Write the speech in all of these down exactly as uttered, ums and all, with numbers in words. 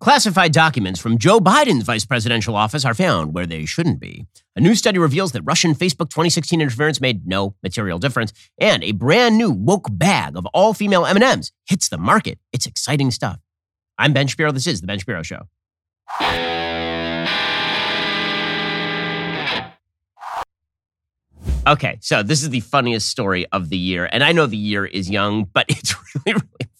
Classified documents from Joe Biden's vice presidential office are found where they shouldn't be. A new study reveals that Russian Facebook twenty sixteen interference made no material difference, and a brand new woke bag of all-female M and M's hits the market. It's exciting stuff. I'm Ben Shapiro. This is The Ben Shapiro Show. Okay, so this is the funniest story of the year, and I know the year is young, but it's really, really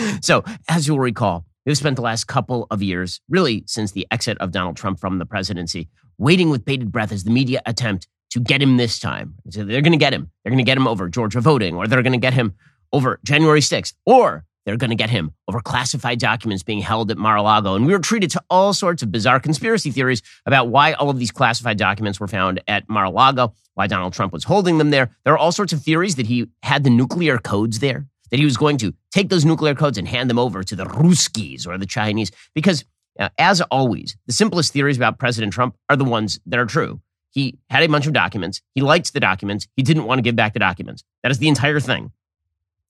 funny. So, as you'll recall, we've spent the last couple of years, really since the exit of Donald Trump from the presidency, waiting with bated breath as the media attempt to get him this time. So they're going to get him. They're going to get him over Georgia voting, or they're going to get him over January sixth, or they're going to get him over classified documents being held at Mar-a-Lago. And we were treated to all sorts of bizarre conspiracy theories about why all of these classified documents were found at Mar-a-Lago, why Donald Trump was holding them there. There are all sorts of theories that he had the nuclear codes there, that he was going to take those nuclear codes and hand them over to the Ruskies or the Chinese. Because, uh, as always, the simplest theories about President Trump are the ones that are true. He had a bunch of documents. He liked the documents. He didn't want to give back the documents. That is the entire thing.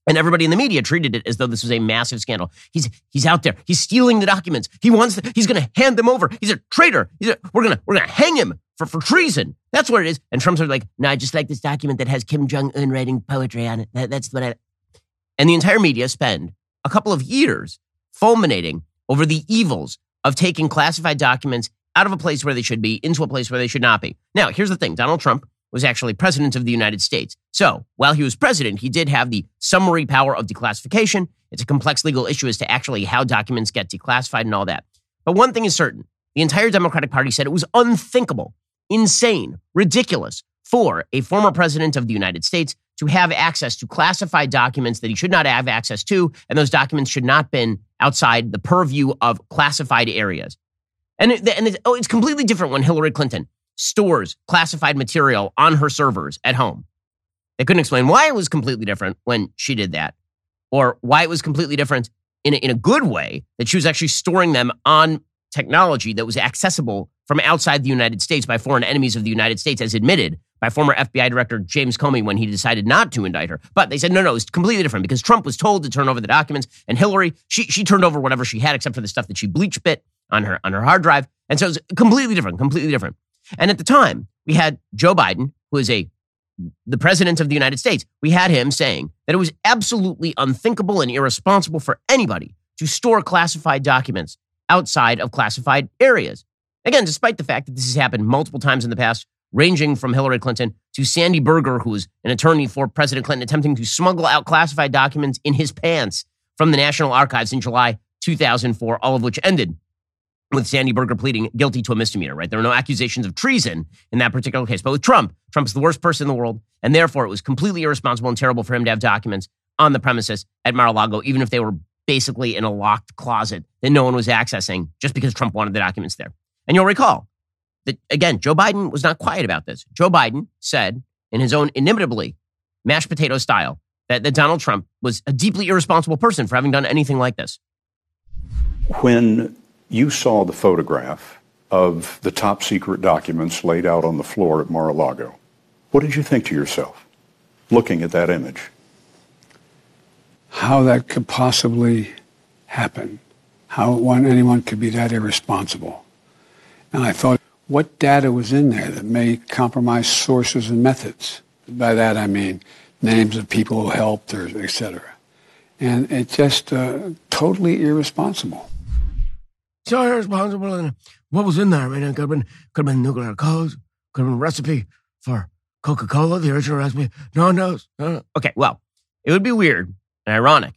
And everybody in the media treated it as though this was a massive scandal. He's he's out there. He's stealing the documents. He wants. The, he's going to hand them over. He's a traitor. He's a, we're gonna we're gonna hang him for, for treason. That's what it is. And Trump's like, no, I just like this document that has Kim Jong-un writing poetry on it. That, that's what I. And the entire media spend a couple of years fulminating over the evils of taking classified documents out of a place where they should be into a place where they should not be. Now, here's the thing. Donald Trump was actually president of the United States. So while he was president, he did have the summary power of declassification. It's a complex legal issue as to actually how documents get declassified and all that. But one thing is certain. The entire Democratic Party said it was unthinkable, insane, ridiculous for a former president of the United States to have access to classified documents that he should not have access to, and those documents should not have been outside the purview of classified areas. And, it, and it's, oh, it's completely different when Hillary Clinton stores classified material on her servers at home. They couldn't explain why it was completely different when she did that, or why it was completely different in a, in a good way that she was actually storing them on technology that was accessible from outside the United States by foreign enemies of the United States, as admitted by former F B I Director James Comey when he decided not to indict her. But they said, no, no, it's completely different because Trump was told to turn over the documents, and Hillary, she she turned over whatever she had except for the stuff that she bleach bit on her, on her hard drive. And so it was completely different, completely different. And at the time, we had Joe Biden, who is a the president of the United States. We had him saying that it was absolutely unthinkable and irresponsible for anybody to store classified documents outside of classified areas. Again, despite the fact that this has happened multiple times in the past, ranging from Hillary Clinton to Sandy Berger, who was an attorney for President Clinton, attempting to smuggle out classified documents in his pants from the National Archives in July two thousand four, all of which ended with Sandy Berger pleading guilty to a misdemeanor, right? There were no accusations of treason in that particular case. But with Trump, Trump's the worst person in the world, and therefore it was completely irresponsible and terrible for him to have documents on the premises at Mar-a-Lago, even if they were basically in a locked closet that no one was accessing just because Trump wanted the documents there. And you'll recall that, again, Joe Biden was not quiet about this. Joe Biden said in his own inimitably mashed potato style that, that Donald Trump was a deeply irresponsible person for having done anything like this. When you saw the photograph of the top secret documents laid out on the floor at Mar-a-Lago, what did you think to yourself looking at that image? How that could possibly happen. How one, anyone could be that irresponsible. And I thought, what data was in there that may compromise sources and methods? By that I mean names of people who helped, or et cetera. And it's just uh, totally irresponsible. So irresponsible, and what was in there? I mean, it could have been, could have been nuclear codes, could have been a recipe for Coca-Cola, the original recipe. No one knows. No. Okay, well, it would be weird and ironic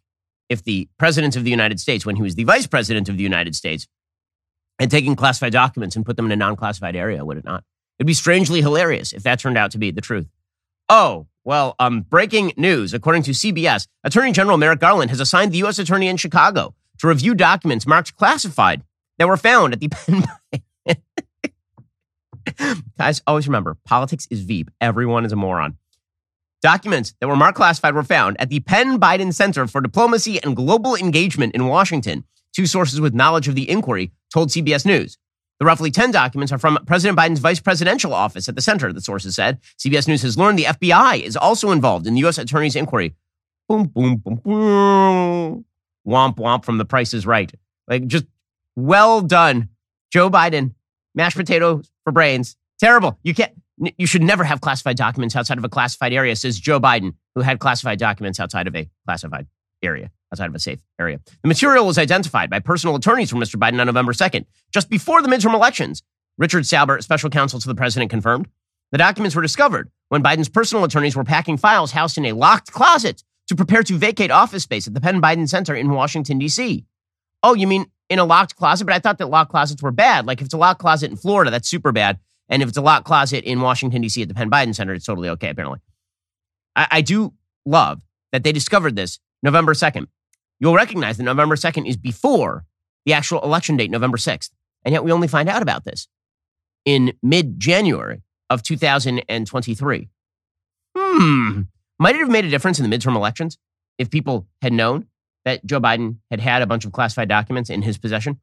if the president of the United States, when he was the vice president of the United States, and taking classified documents and put them in a non-classified area, would it not? It'd be strangely hilarious if that turned out to be the truth. Oh, well, um, breaking news. According to C B S, Attorney General Merrick Garland has assigned the U S attorney in Chicago to review documents marked classified that were found at the Penn-Biden. Guys, always remember, politics is Veep. Everyone is a moron. Documents that were marked classified were found at the Penn-Biden Center for Diplomacy and Global Engagement in Washington. Two sources with knowledge of the inquiry told C B S News. The roughly ten documents are from President Biden's vice presidential office at the center, the sources said. C B S News has learned the F B I is also involved in the U S attorney's inquiry. Boom, boom, boom, boom. Womp, womp from The Price is Right. Like, just Well done, Joe Biden. Mashed potatoes for brains. Terrible. You can't. You should never have classified documents outside of a classified area, says Joe Biden, who had classified documents outside of a classified area, outside of a safe area. The material was identified by personal attorneys for Mister Biden on November second, just before the midterm elections. Richard Sauber, special counsel to the president, confirmed the documents were discovered when Biden's personal attorneys were packing files housed in a locked closet to prepare to vacate office space at the Penn-Biden Center in Washington, D C Oh, you mean in a locked closet? But I thought that locked closets were bad. Like if it's a locked closet in Florida, that's super bad. And if it's a locked closet in Washington, D C at the Penn-Biden Center, it's totally okay, apparently. I, I do love that they discovered this November second. You'll recognize that November second is before the actual election date, November sixth. And yet we only find out about this in mid-January of two thousand twenty-three. Hmm. Might it have made a difference in the midterm elections if people had known that Joe Biden had had a bunch of classified documents in his possession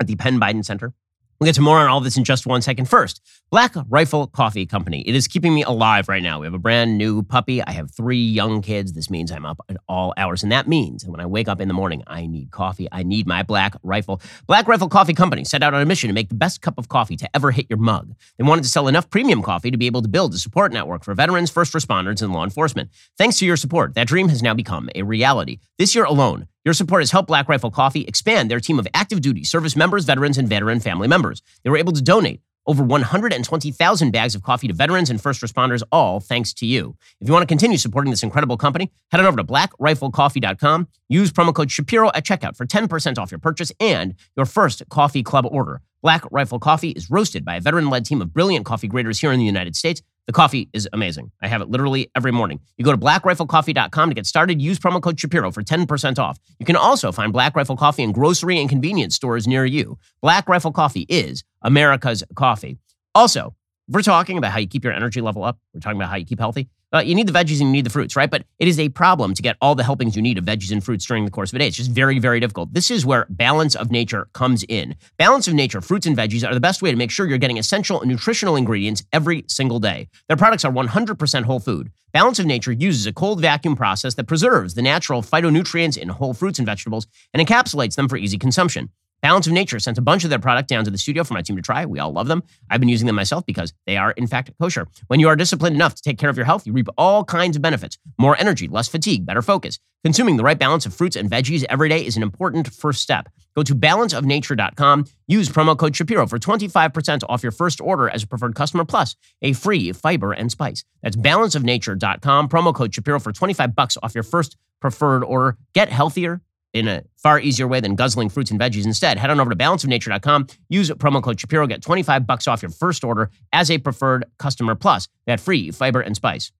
at the Penn-Biden Center? We'll get to more on all of this in just one second. First, Black Rifle Coffee Company. It is keeping me alive right now. We have a brand new puppy. I have three young kids. This means I'm up at all hours. And that means when I wake up in the morning, I need coffee. I need my Black Rifle. Black Rifle Coffee Company set out on a mission to make the best cup of coffee to ever hit your mug. They wanted to sell enough premium coffee to be able to build a support network for veterans, first responders, and law enforcement. Thanks to your support, that dream has now become a reality. This year alone, your support has helped Black Rifle Coffee expand their team of active duty service members, veterans, and veteran family members. They were able to donate over one hundred twenty thousand bags of coffee to veterans and first responders, all thanks to you. If you want to continue supporting this incredible company, head on over to black rifle coffee dot com. Use promo code Shapiro at checkout for ten percent off your purchase and your first coffee club order. Black Rifle Coffee is roasted by a veteran-led team of brilliant coffee graders here in the United States. The coffee is amazing. I have it literally every morning. You go to black rifle coffee dot com to get started. Use promo code Shapiro for ten percent off. You can also find Black Rifle Coffee in grocery and convenience stores near you. Black Rifle Coffee is America's coffee. Also, we're talking about how you keep your energy level up. We're talking about how you keep healthy. Uh, you need the veggies and you need the fruits, right? But it is a problem to get all the helpings you need of veggies and fruits during the course of a day. It's just very, very difficult. This is where Balance of Nature comes in. Balance of Nature fruits and veggies are the best way to make sure you're getting essential and nutritional ingredients every single day. Their products are one hundred percent whole food. Balance of Nature uses a cold vacuum process that preserves the natural phytonutrients in whole fruits and vegetables and encapsulates them for easy consumption. Balance of Nature sent a bunch of their product down to the studio for my team to try. We all love them. I've been using them myself because they are, in fact, kosher. When you are disciplined enough to take care of your health, you reap all kinds of benefits. More energy, less fatigue, better focus. Consuming the right balance of fruits and veggies every day is an important first step. Go to balance of nature dot com. Use promo code Shapiro for twenty-five percent off your first order as a preferred customer, plus a free fiber and spice. That's balance of nature dot com. Promo code Shapiro for twenty-five bucks off your first preferred order. Get healthier in a far easier way than guzzling fruits and veggies. Instead, head on over to balance of nature dot com. Use promo code Shapiro. Get twenty-five bucks off your first order as a preferred customer, plus that free fiber and spice.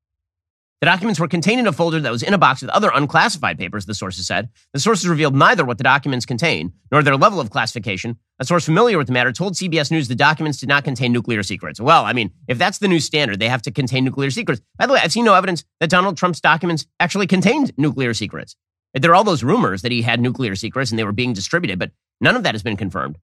The documents were contained in a folder that was in a box with other unclassified papers, the sources said. The sources revealed neither what the documents contain nor their level of classification. A source familiar with the matter told C B S News the documents did not contain nuclear secrets. Well, I mean, if that's the new standard, they have to contain nuclear secrets. By the way, I've seen no evidence that Donald Trump's documents actually contained nuclear secrets. There are all those rumors that he had nuclear secrets and they were being distributed, but none of that has been confirmed.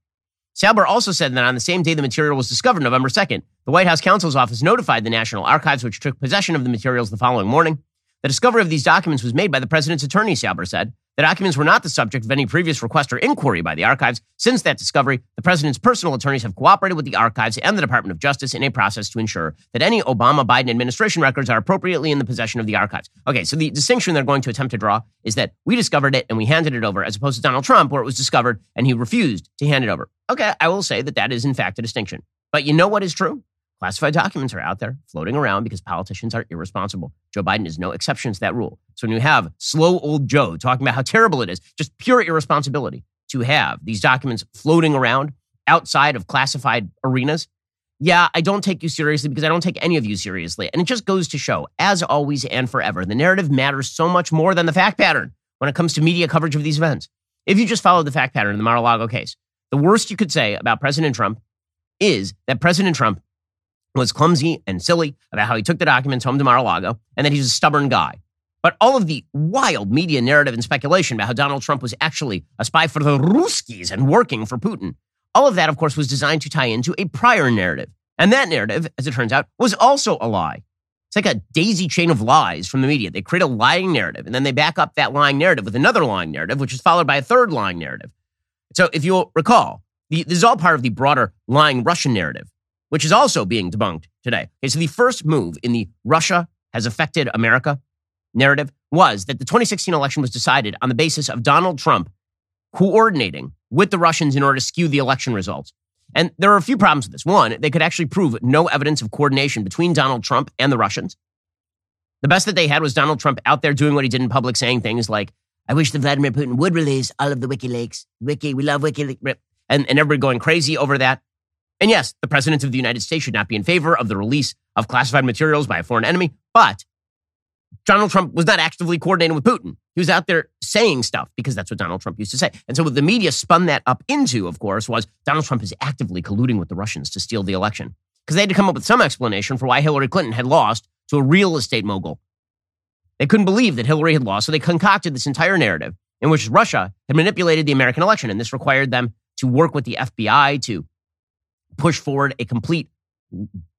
Sauber also said that on the same day the material was discovered, November second, the White House counsel's office notified the National Archives, which took possession of the materials the following morning. The discovery of these documents was made by the president's attorney, Sauber said. The documents were not the subject of any previous request or inquiry by the archives. Since that discovery, the president's personal attorneys have cooperated with the archives and the Department of Justice in a process to ensure that any Obama-Biden administration records are appropriately in the possession of the archives. Okay, so the distinction they're going to attempt to draw is that we discovered it and we handed it over, as opposed to Donald Trump, where it was discovered and he refused to hand it over. Okay, I will say that that is in fact a distinction. But you know what is true? Classified documents are out there floating around because politicians are irresponsible. Joe Biden is no exception to that rule. So when you have slow old Joe talking about how terrible it is, just pure irresponsibility to have these documents floating around outside of classified arenas. Yeah, I don't take you seriously because I don't take any of you seriously. And it just goes to show, as always and forever, the narrative matters so much more than the fact pattern when it comes to media coverage of these events. If you just follow the fact pattern in the Mar-a-Lago case, the worst you could say about President Trump is that President Trump was clumsy and silly about how he took the documents home to Mar-a-Lago and that he's a stubborn guy. But all of the wild media narrative and speculation about how Donald Trump was actually a spy for the Ruskies and working for Putin, all of that, of course, was designed to tie into a prior narrative. And that narrative, as it turns out, was also a lie. It's like a daisy chain of lies from the media. They create a lying narrative, and then they back up that lying narrative with another lying narrative, which is followed by a third lying narrative. So if you'll recall, the, this is all part of the broader lying Russia narrative, which is also being debunked today. Okay, so the first move in the Russia has affected America narrative was that the twenty sixteen election was decided on the basis of Donald Trump coordinating with the Russians in order to skew the election results. And there are a few problems with this. One, they could actually prove no evidence of coordination between Donald Trump and the Russians. The best that they had was Donald Trump out there doing what he did in public, saying things like, I wish that Vladimir Putin would release all of the WikiLeaks. Wiki, we love WikiLeaks. And, and everybody going crazy over that. And yes, the president of the United States should not be in favor of the release of classified materials by a foreign enemy. But Donald Trump was not actively coordinating with Putin. He was out there saying stuff because that's what Donald Trump used to say. And so what the media spun that up into, of course, was Donald Trump is actively colluding with the Russians to steal the election. Because they had to come up with some explanation for why Hillary Clinton had lost to a real estate mogul. They couldn't believe that Hillary had lost, so they concocted this entire narrative in which Russia had manipulated the American election, and this required them to work with the F B I to push forward a complete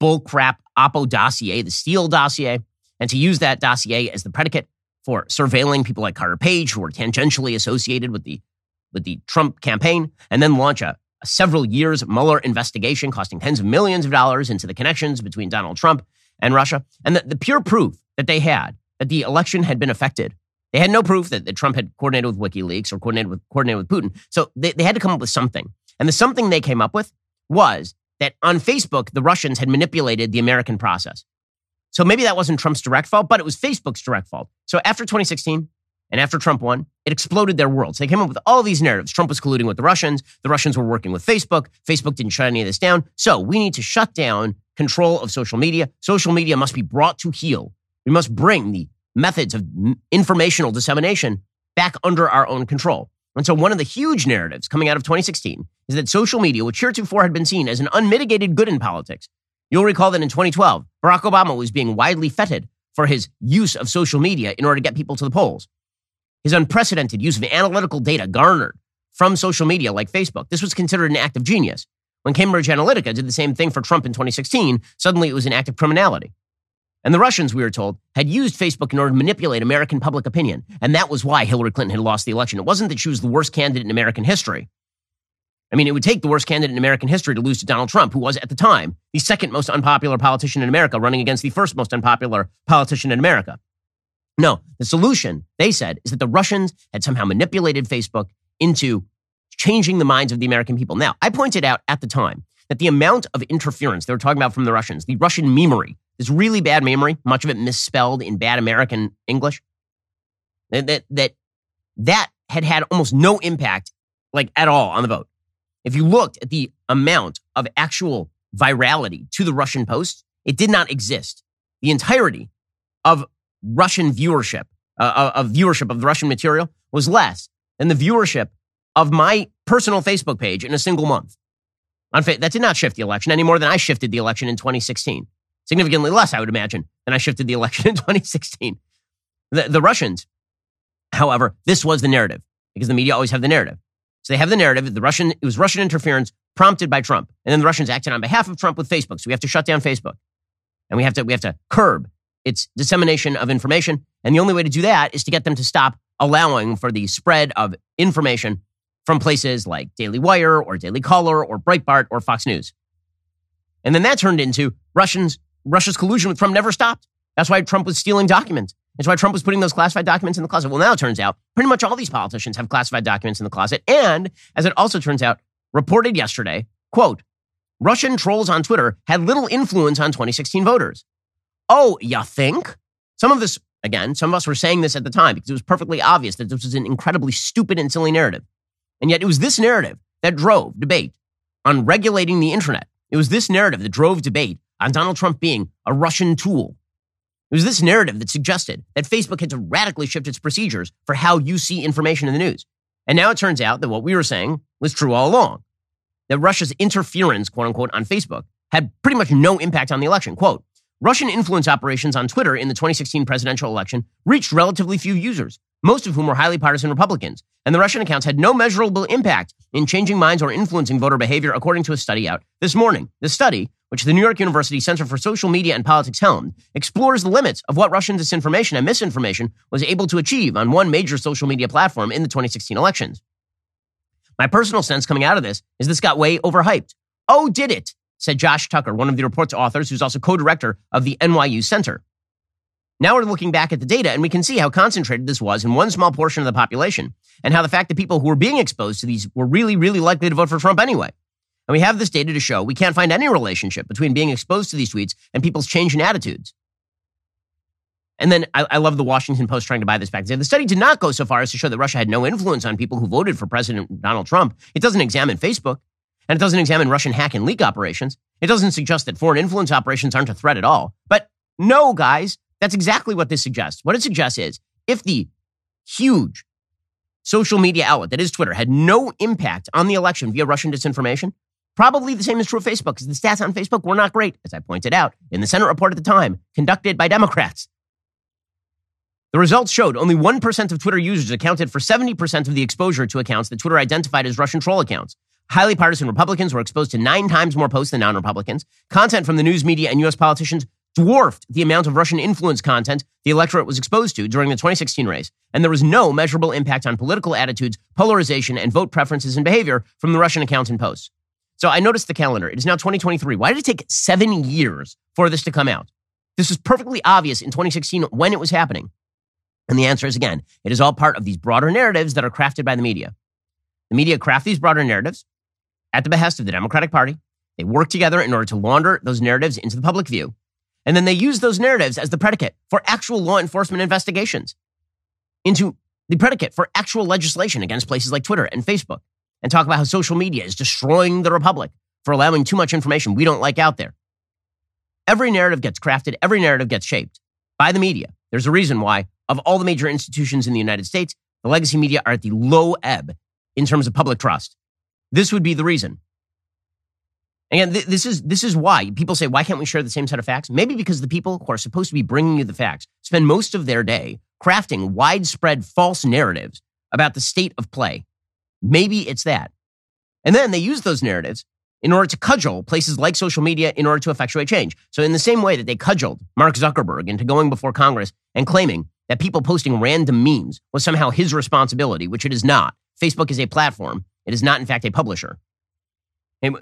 bullcrap Oppo dossier, the Steele dossier, and to use that dossier as the predicate for surveilling people like Carter Page, who were tangentially associated with the, with the Trump campaign, and then launch a, a several years Mueller investigation costing tens of millions of dollars into the connections between Donald Trump and Russia. And the, the pure proof that they had that the election had been affected. They had no proof that, that Trump had coordinated with WikiLeaks or coordinated with, coordinated with Putin. So they, they had to come up with something. And the something they came up with was that on Facebook, the Russians had manipulated the American process. So maybe that wasn't Trump's direct fault, but it was Facebook's direct fault. So after twenty sixteen and after Trump won, it exploded their world. So they came up with all these narratives. Trump was colluding with the Russians. The Russians were working with Facebook. Facebook didn't shut any of this down. So we need to shut down control of social media. Social media must be brought to heel. We must bring the methods of informational dissemination back under our own control. And so one of the huge narratives coming out of twenty sixteen is that social media, which heretofore had been seen as an unmitigated good in politics. You'll recall that in twenty twelve, Barack Obama was being widely feted for his use of social media in order to get people to the polls. His unprecedented use of analytical data garnered from social media like Facebook. This was considered an act of genius. When Cambridge Analytica did the same thing for Trump in twenty sixteen, suddenly it was an act of criminality. And the Russians, we were told, had used Facebook in order to manipulate American public opinion. And that was why Hillary Clinton had lost the election. It wasn't that she was the worst candidate in American history. I mean, it would take the worst candidate in American history to lose to Donald Trump, who was, at the time, the second most unpopular politician in America, running against the first most unpopular politician in America. No, the solution, they said, is that the Russians had somehow manipulated Facebook into changing the minds of the American people. Now, I pointed out at the time that the amount of interference they were talking about from the Russians, the Russian memery, this really bad memory, much of it misspelled in bad American English, that that that, that had had almost no impact, like at all, on the vote. If you looked at the amount of actual virality to the Russian post, it did not exist. The entirety of Russian viewership, uh, of viewership of the Russian material was less than the viewership of my personal Facebook page in a single month. That did not shift the election any more than I shifted the election in twenty sixteen. Significantly less, I would imagine, than I shifted the election in twenty sixteen. The, the Russians, however, this was the narrative, because the media always have the narrative. So they have the narrative that the Russian, it was Russian interference prompted by Trump. And then the Russians acted on behalf of Trump with Facebook. So we have to shut down Facebook. And we have to, we have to curb its dissemination of information. And the only way to do that is to get them to stop allowing for the spread of information from places like Daily Wire or Daily Caller or Breitbart or Fox News. And then that turned into Russians Russia's collusion with Trump never stopped. That's why Trump was stealing documents. That's why Trump was putting those classified documents in the closet. Well, now it turns out pretty much all these politicians have classified documents in the closet. And as it also turns out, reported yesterday, quote, Russian trolls on Twitter had little influence on twenty sixteen voters. Oh, you think? Some of this, again, some of us were saying this at the time because it was perfectly obvious that this was an incredibly stupid and silly narrative. And yet it was this narrative that drove debate on regulating the internet. It was this narrative that drove debate on Donald Trump being a Russian tool. It was this narrative that suggested that Facebook had to radically shift its procedures for how you see information in the news. And now it turns out that what we were saying was true all along, that Russia's interference, quote unquote, on Facebook had pretty much no impact on the election. Quote, Russian influence operations on Twitter in the twenty sixteen presidential election reached relatively few users, most of whom were highly partisan Republicans, and the Russian accounts had no measurable impact in changing minds or influencing voter behavior, according to a study out this morning. The study, which the New York University Center for Social Media and Politics helmed, explores the limits of what Russian disinformation and misinformation was able to achieve on one major social media platform in the twenty sixteen elections. My personal sense coming out of this is this got way overhyped. Oh, did it, said Josh Tucker, one of the report's authors, who's also co-director of the N Y U Center. Now we're looking back at the data, and we can see how concentrated this was in one small portion of the population, and how the fact that people who were being exposed to these were really, really likely to vote for Trump anyway. And we have this data to show we can't find any relationship between being exposed to these tweets and people's change in attitudes. And then I, I love the Washington Post trying to buy this back. They say, the study did not go so far as to show that Russia had no influence on people who voted for President Donald Trump. It doesn't examine Facebook, and it doesn't examine Russian hack and leak operations. It doesn't suggest that foreign influence operations aren't a threat at all. But no, guys, that's exactly what this suggests. What it suggests is if the huge social media outlet that is Twitter had no impact on the election via Russian disinformation, probably the same is true of Facebook, because the stats on Facebook were not great, as I pointed out in the Senate report at the time, conducted by Democrats. The results showed only one percent of Twitter users accounted for seventy percent of the exposure to accounts that Twitter identified as Russian troll accounts. Highly partisan Republicans were exposed to nine times more posts than non-Republicans. Content from the news media and U S politicians dwarfed the amount of Russian influence content the electorate was exposed to during the twenty sixteen race, and there was no measurable impact on political attitudes, polarization, and vote preferences and behavior from the Russian accounts and posts. So I noticed the calendar. It is now twenty twenty-three. Why did it take seven years for this to come out? This was perfectly obvious in twenty sixteen when it was happening. And the answer is, again, it is all part of these broader narratives that are crafted by the media. The media craft these broader narratives at the behest of the Democratic Party. They work together in order to launder those narratives into the public view. And then they use those narratives as the predicate for actual law enforcement investigations, into the predicate for actual legislation against places like Twitter and Facebook, and talk about how social media is destroying the republic for allowing too much information we don't like out there. Every narrative gets crafted. Every narrative gets shaped by the media. There's a reason why, of all the major institutions in the United States, the legacy media are at the low ebb in terms of public trust. This would be the reason. Again, th- this is this is why people say, why can't we share the same set of facts? Maybe because the people who are supposed to be bringing you the facts spend most of their day crafting widespread false narratives about the state of play. Maybe it's that. And then they use those narratives in order to cudgel places like social media in order to effectuate change. So in the same way that they cudgeled Mark Zuckerberg into going before Congress and claiming that people posting random memes was somehow his responsibility, which it is not. Facebook is a platform. It is not, in fact, a publisher. And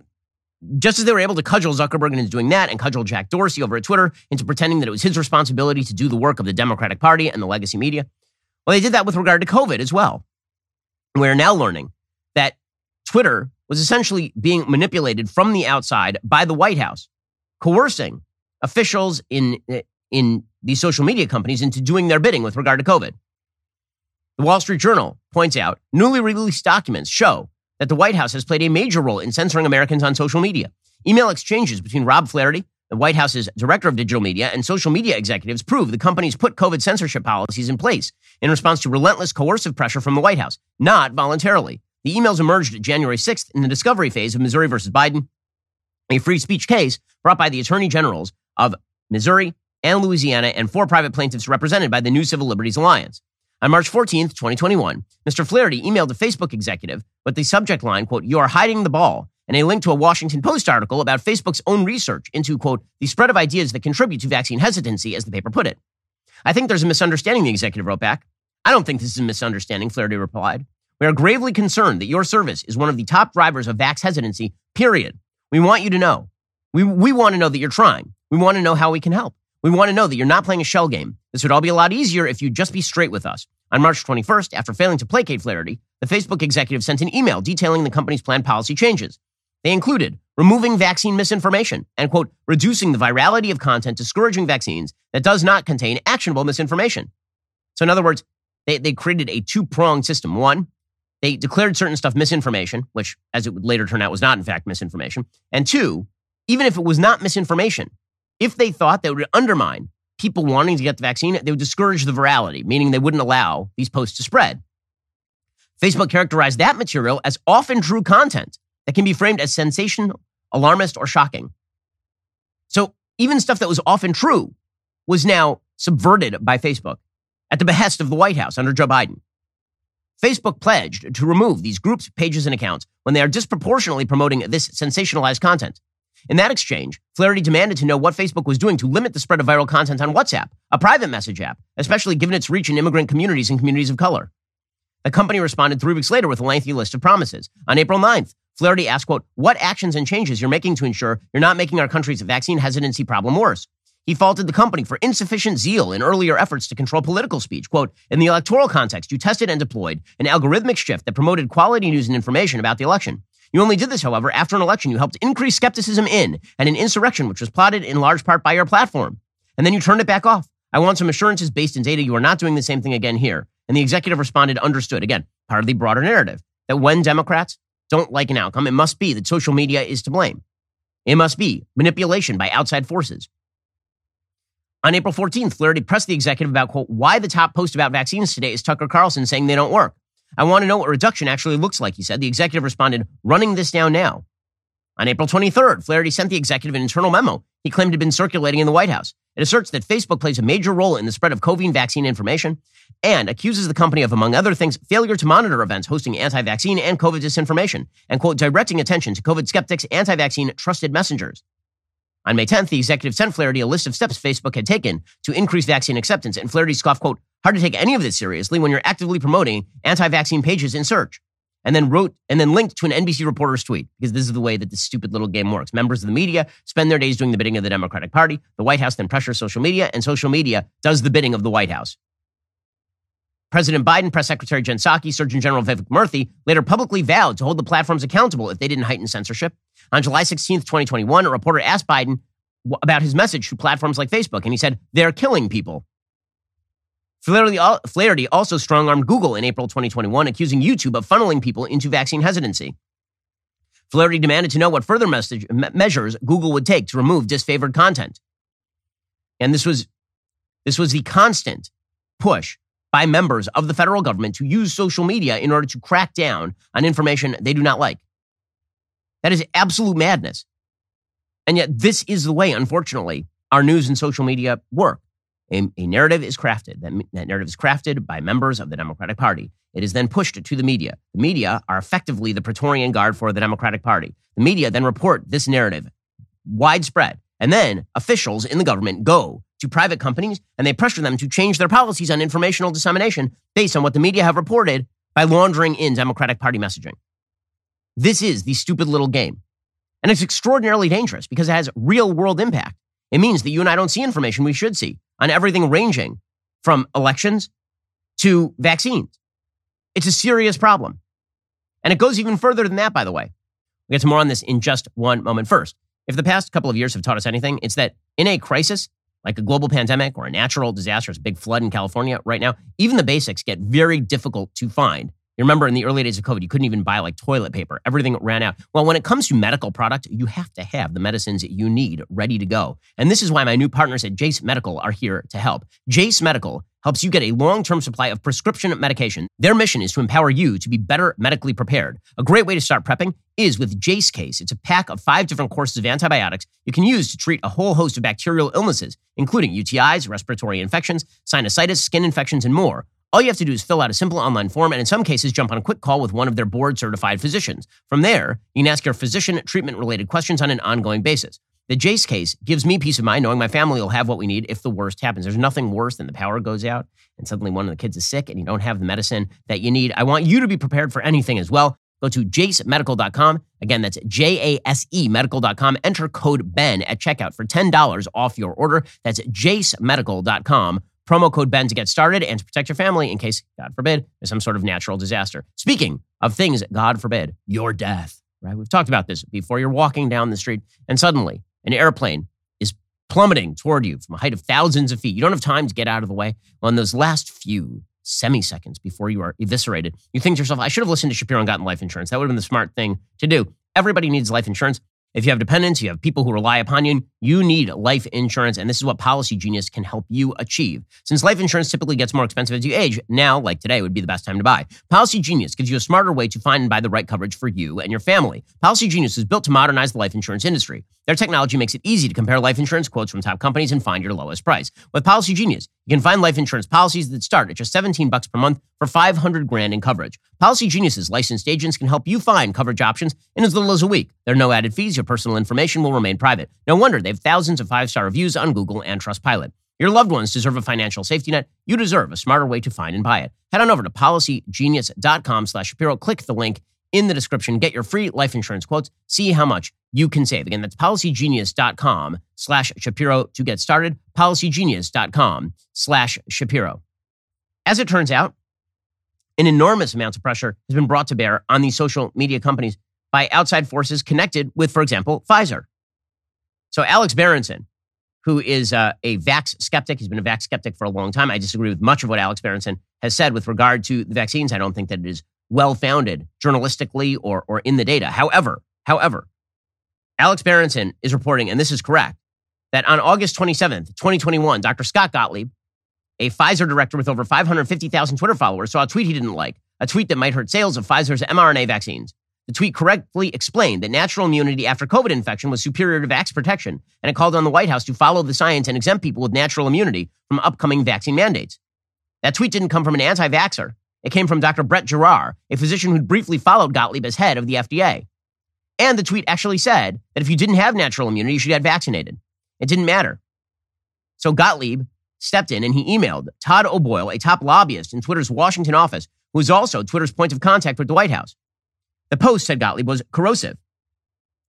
just as they were able to cudgel Zuckerberg into doing that and cudgel Jack Dorsey over at Twitter into pretending that it was his responsibility to do the work of the Democratic Party and the legacy media, well, they did that with regard to COVID as well. We're now learning that Twitter was essentially being manipulated from the outside by the White House, coercing officials in in these social media companies into doing their bidding with regard to COVID. The Wall Street Journal points out newly released documents show that the White House has played a major role in censoring Americans on social media. Email exchanges between Rob Flaherty, the White House's director of digital media, and social media executives prove the companies put COVID censorship policies in place in response to relentless coercive pressure from the White House, not voluntarily. The emails emerged January sixth in the discovery phase of Missouri versus Biden, a free speech case brought by the attorney generals of Missouri and Louisiana and four private plaintiffs represented by the New Civil Liberties Alliance. On March fourteenth, twenty twenty-one, Mister Flaherty emailed a Facebook executive with the subject line, quote, "You are hiding the ball," and a link to a Washington Post article about Facebook's own research into, quote, "the spread of ideas that contribute to vaccine hesitancy," as the paper put it. "I think there's a misunderstanding," the executive wrote back. "I don't think this is a misunderstanding," Flaherty replied. "We are gravely concerned that your service is one of the top drivers of vax hesitancy, period. We want you to know. We, we want to know that you're trying. We want to know how we can help. We want to know that you're not playing a shell game. This would all be a lot easier if you'd just be straight with us." On March twenty-first, after failing to placate Flaherty, the Facebook executive sent an email detailing the company's planned policy changes. They included removing vaccine misinformation and, quote, "reducing the virality of content discouraging vaccines that does not contain actionable misinformation." So in other words, they, they created a two-pronged system. One, they declared certain stuff misinformation, which, as it would later turn out, was not, in fact, misinformation. And two, even if it was not misinformation, if they thought they would undermine people wanting to get the vaccine, they would discourage the virality, meaning they wouldn't allow these posts to spread. Facebook characterized that material as often true content that can be framed as sensational, alarmist, or shocking. So even stuff that was often true was now subverted by Facebook at the behest of the White House under Joe Biden. Facebook pledged to remove these groups, pages, and accounts when they are disproportionately promoting this sensationalized content. In that exchange, Flaherty demanded to know what Facebook was doing to limit the spread of viral content on WhatsApp, a private message app, especially given its reach in immigrant communities and communities of color. The company responded three weeks later with a lengthy list of promises. On April ninth, Flaherty asked, quote, what actions and changes you're making to ensure you're not making our country's vaccine hesitancy problem worse? He faulted the company for insufficient zeal in earlier efforts to control political speech. Quote, in the electoral context, you tested and deployed an algorithmic shift that promoted quality news and information about the election. You only did this, however, after an election you helped increase skepticism in and an insurrection which was plotted in large part by your platform. And then you turned it back off. I want some assurances based in data you are not doing the same thing again here. And the executive responded, understood. Again, part of the broader narrative that when Democrats don't like an outcome, it must be that social media is to blame. It must be manipulation by outside forces. On April fourteenth, Flaherty pressed the executive about, quote, why the top post about vaccines today is Tucker Carlson saying they don't work. I want to know what reduction actually looks like, he said. The executive responded, running this down now. On April twenty-third, Flaherty sent the executive an internal memo he claimed had been circulating in the White House. It asserts that Facebook plays a major role in the spread of COVID vaccine information and accuses the company of, among other things, failure to monitor events hosting anti-vaccine and COVID disinformation and, quote, directing attention to COVID skeptics, anti-vaccine trusted messengers. On May tenth, the executive sent Flaherty a list of steps Facebook had taken to increase vaccine acceptance, and Flaherty scoffed, quote, hard to take any of this seriously when you're actively promoting anti-vaccine pages in search, and then wrote and then linked to an N B C reporter's tweet, because this is the way that this stupid little game works. Members of the media spend their days doing the bidding of the Democratic Party. The White House then pressures social media, and social media does the bidding of the White House. President Biden, Press Secretary Jen Psaki, Surgeon General Vivek Murthy later publicly vowed to hold the platforms accountable if they didn't heighten censorship. On July sixteenth, twenty twenty-one, a reporter asked Biden about his message to platforms like Facebook, and he said, they're killing people. Flaherty also strong-armed Google in April twenty twenty-one, accusing YouTube of funneling people into vaccine hesitancy. Flaherty demanded to know what further message, me- measures Google would take to remove disfavored content. And this was, this was the constant push by members of the federal government to use social media in order to crack down on information they do not like. That is absolute madness. And yet this is the way, unfortunately, our news and social media work. A, a narrative is crafted. That, that narrative is crafted by members of the Democratic Party. It is then pushed to the media. The media are effectively the Praetorian Guard for the Democratic Party. The media then report this narrative, widespread. And then officials in the government go to private companies and they pressure them to change their policies on informational dissemination based on what the media have reported by laundering in Democratic Party messaging. This is the stupid little game. And it's extraordinarily dangerous because it has real world impact. It means that you and I don't see information we should see on everything ranging from elections to vaccines. It's a serious problem. And it goes even further than that, by the way. We'll get to more on this in just one moment. First, if the past couple of years have taught us anything, it's that in a crisis, like a global pandemic or a natural disaster, a big flood in California right now, even the basics get very difficult to find. You remember in the early days of COVID, you couldn't even buy like toilet paper. Everything ran out. Well, when it comes to medical product, you have to have the medicines you need ready to go. And this is why my new partners at Jace Medical are here to help. Jace Medical helps you get a long-term supply of prescription medication. Their mission is to empower you to be better medically prepared. A great way to start prepping is with Jace Case. It's a pack of five different courses of antibiotics you can use to treat a whole host of bacterial illnesses, including U T Is, respiratory infections, sinusitis, skin infections, and more. All you have to do is fill out a simple online form and in some cases jump on a quick call with one of their board-certified physicians. From there, you can ask your physician treatment-related questions on an ongoing basis. The Jace Case gives me peace of mind knowing my family will have what we need if the worst happens. There's nothing worse than the power goes out and suddenly one of the kids is sick and you don't have the medicine that you need. I want you to be prepared for anything as well. Go to jace medical dot com. Again, that's J A S E medical dot com. Enter code BEN at checkout for ten dollars off your order. That's jace medical dot com. Promo code BEN to get started and to protect your family in case, God forbid, there's some sort of natural disaster. Speaking of things, God forbid, your death, right? We've talked about this before. You're walking down the street and suddenly an airplane is plummeting toward you from a height of thousands of feet. You don't have time to get out of the way. Well, in those last few semiseconds before you are eviscerated, you think to yourself, I should have listened to Shapiro and gotten life insurance. That would have been the smart thing to do. Everybody needs life insurance. If you have dependents, you have people who rely upon you, you need life insurance, and this is what Policy Genius can help you achieve. Since life insurance typically gets more expensive as you age, now, like today, would be the best time to buy. Policy Genius gives you a smarter way to find and buy the right coverage for you and your family. Policy Genius is built to modernize the life insurance industry. Their technology makes it easy to compare life insurance quotes from top companies and find your lowest price. With Policy Genius, you can find life insurance policies that start at just seventeen bucks per month for five hundred grand in coverage. Policy Genius's licensed agents can help you find coverage options in as little as a week. There are no added fees. Your personal information will remain private. No wonder they have thousands of five-star reviews on Google and Trustpilot. Your loved ones deserve a financial safety net. You deserve a smarter way to find and buy it. Head on over to policygenius.com slash Shapiro. Click the link in the description. Get your free life insurance quotes. See how much you can save. Again, that's policygenius.com slash Shapiro to get started. Policygenius.com slash Shapiro. As it turns out, an enormous amount of pressure has been brought to bear on these social media companies by outside forces connected with, for example, Pfizer. So Alex Berenson, who is uh, a vax skeptic, he's been a vax skeptic for a long time. I disagree with much of what Alex Berenson has said with regard to the vaccines. I don't think that it is well-founded journalistically or, or in the data. However, however, Alex Berenson is reporting, and this is correct, that on August twenty-seventh, twenty twenty-one, Doctor Scott Gottlieb, a Pfizer director with over five hundred fifty thousand Twitter followers, saw a tweet he didn't like, a tweet that might hurt sales of Pfizer's mRNA vaccines. The tweet correctly explained that natural immunity after COVID infection was superior to vax protection, and it called on the White House to follow the science and exempt people with natural immunity from upcoming vaccine mandates. That tweet didn't come from an anti-vaxxer. It came from Doctor Brett Girard, a physician who'd briefly followed Gottlieb as head of the F D A. And the tweet actually said that if you didn't have natural immunity, you should get vaccinated. It didn't matter. So Gottlieb stepped in and he emailed Todd O'Boyle, a top lobbyist in Twitter's Washington office, who is also Twitter's point of contact with the White House. The post, said Gottlieb, was corrosive.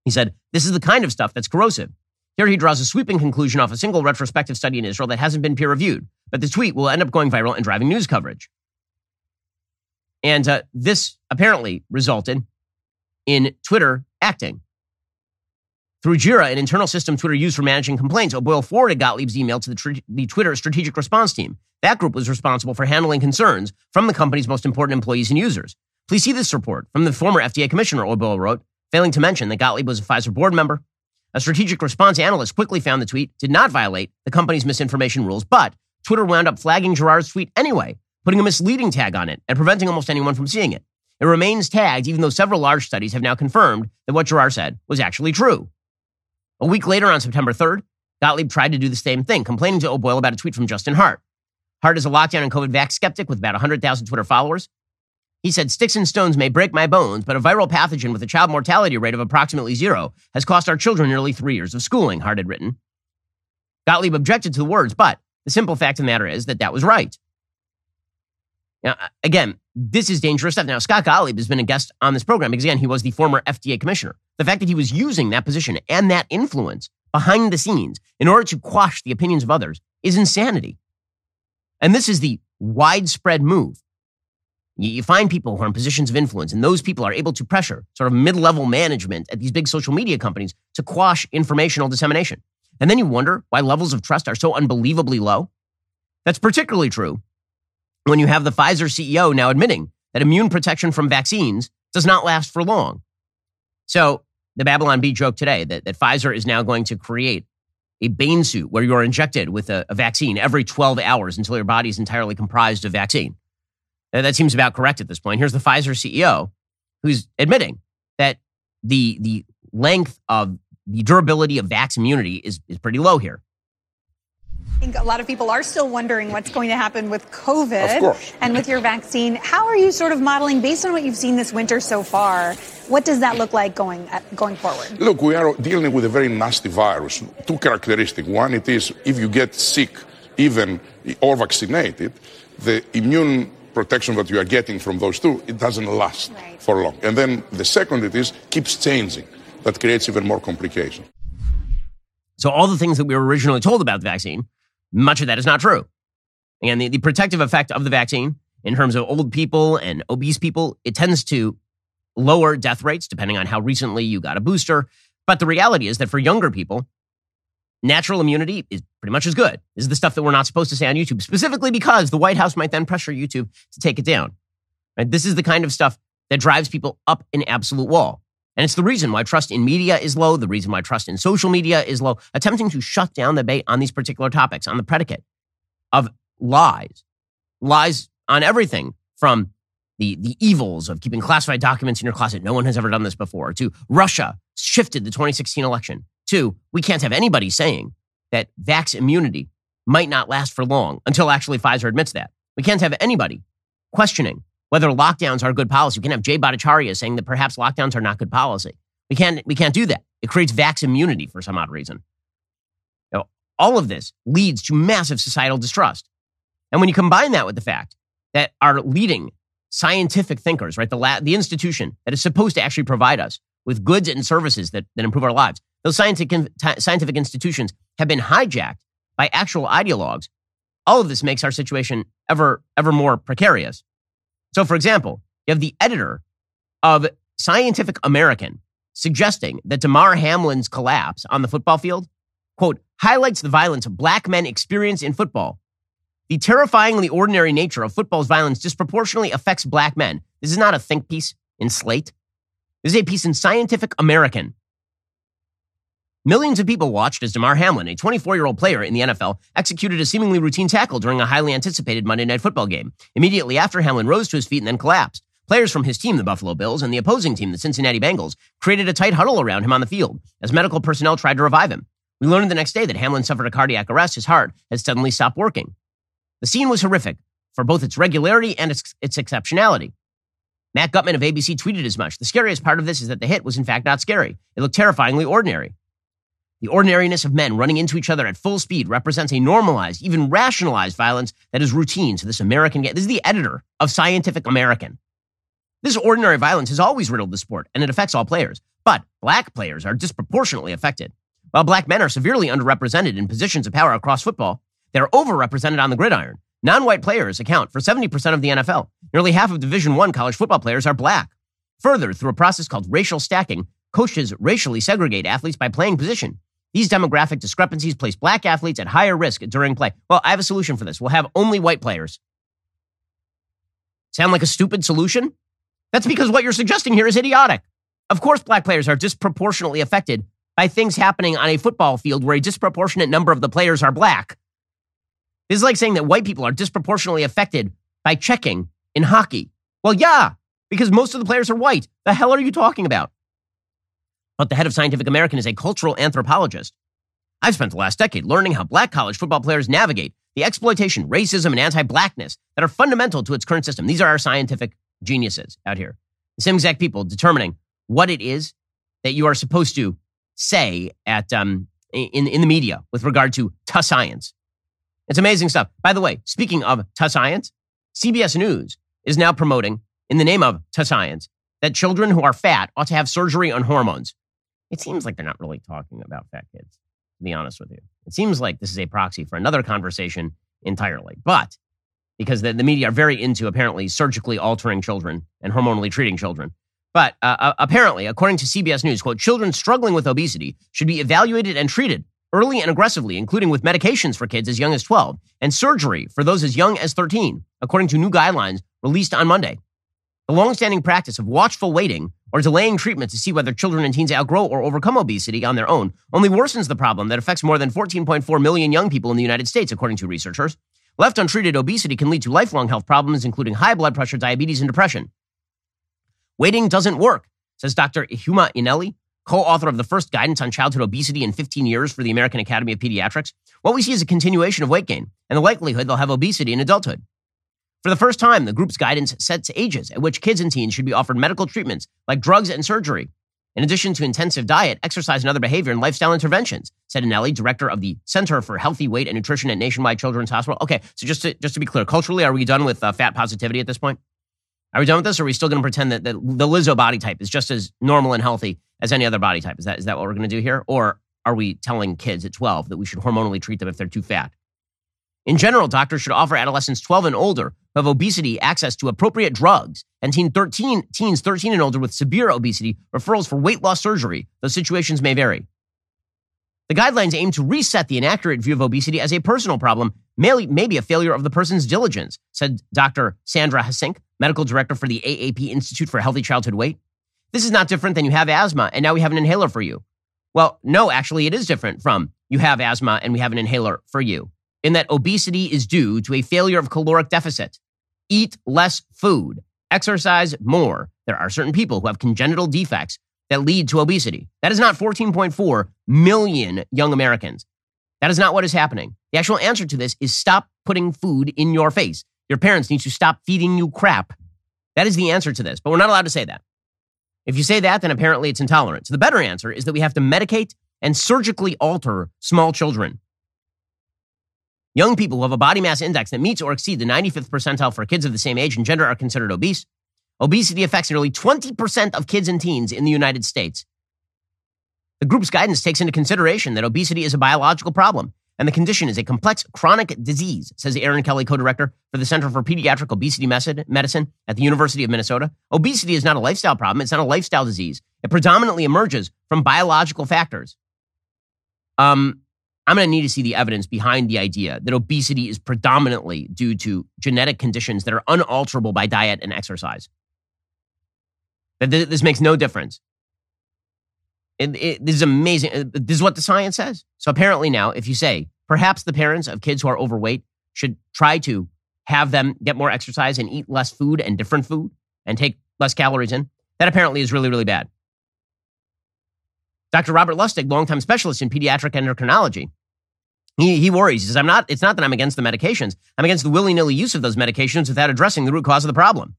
He said, "This is the kind of stuff that's corrosive." Here he draws a sweeping conclusion off a single retrospective study in Israel that hasn't been peer-reviewed, but the tweet will end up going viral and driving news coverage. And uh, this apparently resulted in Twitter acting. Through Jira, an internal system Twitter used for managing complaints, O'Boyle forwarded Gottlieb's email to the, tr- the Twitter Strategic Response Team. That group was responsible for handling concerns from the company's most important employees and users. Please see this report from the former F D A commissioner, O'Boyle wrote, failing to mention that Gottlieb was a Pfizer board member. A strategic response analyst quickly found the tweet did not violate the company's misinformation rules, but Twitter wound up flagging Girard's tweet anyway, putting a misleading tag on it and preventing almost anyone from seeing it. It remains tagged, even though several large studies have now confirmed that what Girard said was actually true. A week later, on September third, Gottlieb tried to do the same thing, complaining to O'Boyle about a tweet from Justin Hart. Hart is a lockdown and COVID vax skeptic with about one hundred thousand Twitter followers. He said, "Sticks and stones may break my bones, but a viral pathogen with a child mortality rate of approximately zero has cost our children nearly three years of schooling," Hart had written. Gottlieb objected to the words, but the simple fact of the matter is that that was right. Now, again, this is dangerous stuff. Now, Scott Gottlieb has been a guest on this program because, again, he was the former F D A commissioner. The fact that he was using that position and that influence behind the scenes in order to quash the opinions of others is insanity. And this is the widespread move. You find people who are in positions of influence, and those people are able to pressure sort of mid-level management at these big social media companies to quash informational dissemination. And then you wonder why levels of trust are so unbelievably low. That's particularly true when you have the Pfizer C E O now admitting that immune protection from vaccines does not last for long. So the Babylon Bee joke today that, that Pfizer is now going to create a Bane suit where you're injected with a, a vaccine every twelve hours until your body is entirely comprised of vaccine. Now, that seems about correct at this point. Here's the Pfizer C E O who's admitting that the, the length of the durability of vax immunity is, is pretty low here. I think a lot of people are still wondering what's going to happen with COVID and with your vaccine. How are you sort of modeling, based on what you've seen this winter so far, what does that look like going going forward? Look, we are dealing with a very nasty virus. Two characteristics. One, it is if you get sick, even or vaccinated, the immune protection that you are getting from those two, it doesn't last right. for long. And then the second, it is keeps changing. That creates even more complication. So all the things that we were originally told about the vaccine, much of that is not true. Again, the, the protective effect of the vaccine in terms of old people and obese people, it tends to lower death rates depending on how recently you got a booster. But the reality is that for younger people, natural immunity is pretty much as good. This is the stuff that we're not supposed to say on YouTube, specifically because the White House might then pressure YouTube to take it down. Right? This is the kind of stuff that drives people up an absolute wall. And it's the reason why trust in media is low, the reason why trust in social media is low. Attempting to shut down the debate on these particular topics, on the predicate of lies, lies on everything from the, the evils of keeping classified documents in your closet, no one has ever done this before, to Russia shifted the twenty sixteen election, to we can't have anybody saying that vax immunity might not last for long until actually Pfizer admits that. We can't have anybody questioning whether lockdowns are good policy. We can have Jay Bhattacharya saying that perhaps lockdowns are not good policy. We can't, we can't do that. It creates vax immunity for some odd reason. You know, All of this leads to massive societal distrust. And when you combine that with the fact that our leading scientific thinkers, right, the la- the institution that is supposed to actually provide us with goods and services that, that improve our lives, those scientific, scientific institutions have been hijacked by actual ideologues. All of this makes our situation ever, ever more precarious. So, for example, you have the editor of Scientific American suggesting that Damar Hamlin's collapse on the football field, quote, highlights the violence black men experience in football. The terrifyingly ordinary nature of football's violence disproportionately affects black men. This is not a think piece in Slate. This is a piece in Scientific American. Millions of people watched as Damar Hamlin, a twenty-four-year-old player in the N F L, executed a seemingly routine tackle during a highly anticipated Monday Night Football game. Immediately after, Hamlin rose to his feet and then collapsed. Players from his team, the Buffalo Bills, and the opposing team, the Cincinnati Bengals, created a tight huddle around him on the field as medical personnel tried to revive him. We learned the next day that Hamlin suffered a cardiac arrest. His heart had suddenly stopped working. The scene was horrific for both its regularity and its, its exceptionality. Matt Gutman of A B C tweeted as much. The scariest part of this is that the hit was in fact not scary. It looked terrifyingly ordinary. The ordinariness of men running into each other at full speed represents a normalized, even rationalized violence that is routine to this American game. This is the editor of Scientific American. This ordinary violence has always riddled the sport, and it affects all players. But black players are disproportionately affected. While black men are severely underrepresented in positions of power across football, they're overrepresented on the gridiron. Non-white players account for seventy percent of the N F L. Nearly half of Division I college football players are black. Further, through a process called racial stacking, coaches racially segregate athletes by playing position. These demographic discrepancies place black athletes at higher risk during play. Well, I have a solution for this. We'll have only white players. Sound like a stupid solution? That's because what you're suggesting here is idiotic. Of course, black players are disproportionately affected by things happening on a football field where a disproportionate number of the players are black. This is like saying that white people are disproportionately affected by checking in hockey. Well, yeah, because most of the players are white. The hell are you talking about? But the head of Scientific American is a cultural anthropologist. I've spent the last decade learning how black college football players navigate the exploitation, racism, and anti-blackness that are fundamental to its current system. These are our scientific geniuses out here. The same exact people determining what it is that you are supposed to say at um, in, in the media with regard to tough science. It's amazing stuff. By the way, speaking of tough science, C B S News is now promoting, in the name of tough science, that children who are fat ought to have surgery on hormones. It seems like they're not really talking about fat kids, to be honest with you. It seems like this is a proxy for another conversation entirely. But because the, the media are very into apparently surgically altering children and hormonally treating children. But uh, apparently, according to C B S News, quote, children struggling with obesity should be evaluated and treated early and aggressively, including with medications for kids as young as twelve and surgery for those as young as thirteen, according to new guidelines released on Monday. The longstanding practice of watchful waiting or delaying treatment to see whether children and teens outgrow or overcome obesity on their own only worsens the problem that affects more than fourteen point four million young people in the United States, according to researchers. Left untreated, obesity can lead to lifelong health problems, including high blood pressure, diabetes, and depression. Waiting doesn't work, says Doctor Huma Inelli, co-author of the first guidance on childhood obesity in fifteen years for the American Academy of Pediatrics. What we see is a continuation of weight gain and the likelihood they'll have obesity in adulthood. For the first time, the group's guidance sets ages at which kids and teens should be offered medical treatments like drugs and surgery, in addition to intensive diet, exercise, and other behavior and lifestyle interventions, said Anelli, director of the Center for Healthy Weight and Nutrition at Nationwide Children's Hospital. Okay, so just to, just to be clear, culturally, are we done with uh, fat positivity at this point? Are we done with this, or are we still going to pretend that the, the Lizzo body type is just as normal and healthy as any other body type? Is that is that what we're going to do here? Or are we telling kids at twelve that we should hormonally treat them if they're too fat? In general, doctors should offer adolescents twelve and older who have obesity access to appropriate drugs, and teen thirteen, teens thirteen and older with severe obesity referrals for weight loss surgery. Those situations may vary. The guidelines aim to reset the inaccurate view of obesity as a personal problem, may, may be a failure of the person's diligence, said Doctor Sandra Hasink, medical director for the A A P Institute for Healthy Childhood Weight. This is not different than you have asthma, and now we have an inhaler for you. Well, no, actually, it is different from you have asthma, and we have an inhaler for you, in that obesity is due to a failure of caloric deficit. Eat less food, exercise more. There are certain people who have congenital defects that lead to obesity. That is not fourteen point four million young Americans. That is not what is happening. The actual answer to this is stop putting food in your face. Your parents need to stop feeding you crap. That is the answer to this, but we're not allowed to say that. If you say that, then apparently it's intolerance. The better answer is that we have to medicate and surgically alter small children. Young people who have a body mass index that meets or exceeds the ninety-fifth percentile for kids of the same age and gender are considered obese. Obesity affects nearly twenty percent of kids and teens in the United States. The group's guidance takes into consideration that obesity is a biological problem and the condition is a complex chronic disease, says Aaron Kelly, co-director for the Center for Pediatric Obesity Medicine at the University of Minnesota. Obesity is not a lifestyle problem. It's not a lifestyle disease. It predominantly emerges from biological factors. Um, I'm going to need to see the evidence behind the idea that obesity is predominantly due to genetic conditions that are unalterable by diet and exercise. That this makes no difference. It, it, this is amazing. This is what the science says. So apparently now, if you say, perhaps the parents of kids who are overweight should try to have them get more exercise and eat less food and different food and take less calories in, that apparently is really, really bad. Doctor Robert Lustig, longtime specialist in pediatric endocrinology, he, he worries. He says, I'm not, it's not that I'm against the medications. I'm against the willy-nilly use of those medications without addressing the root cause of the problem.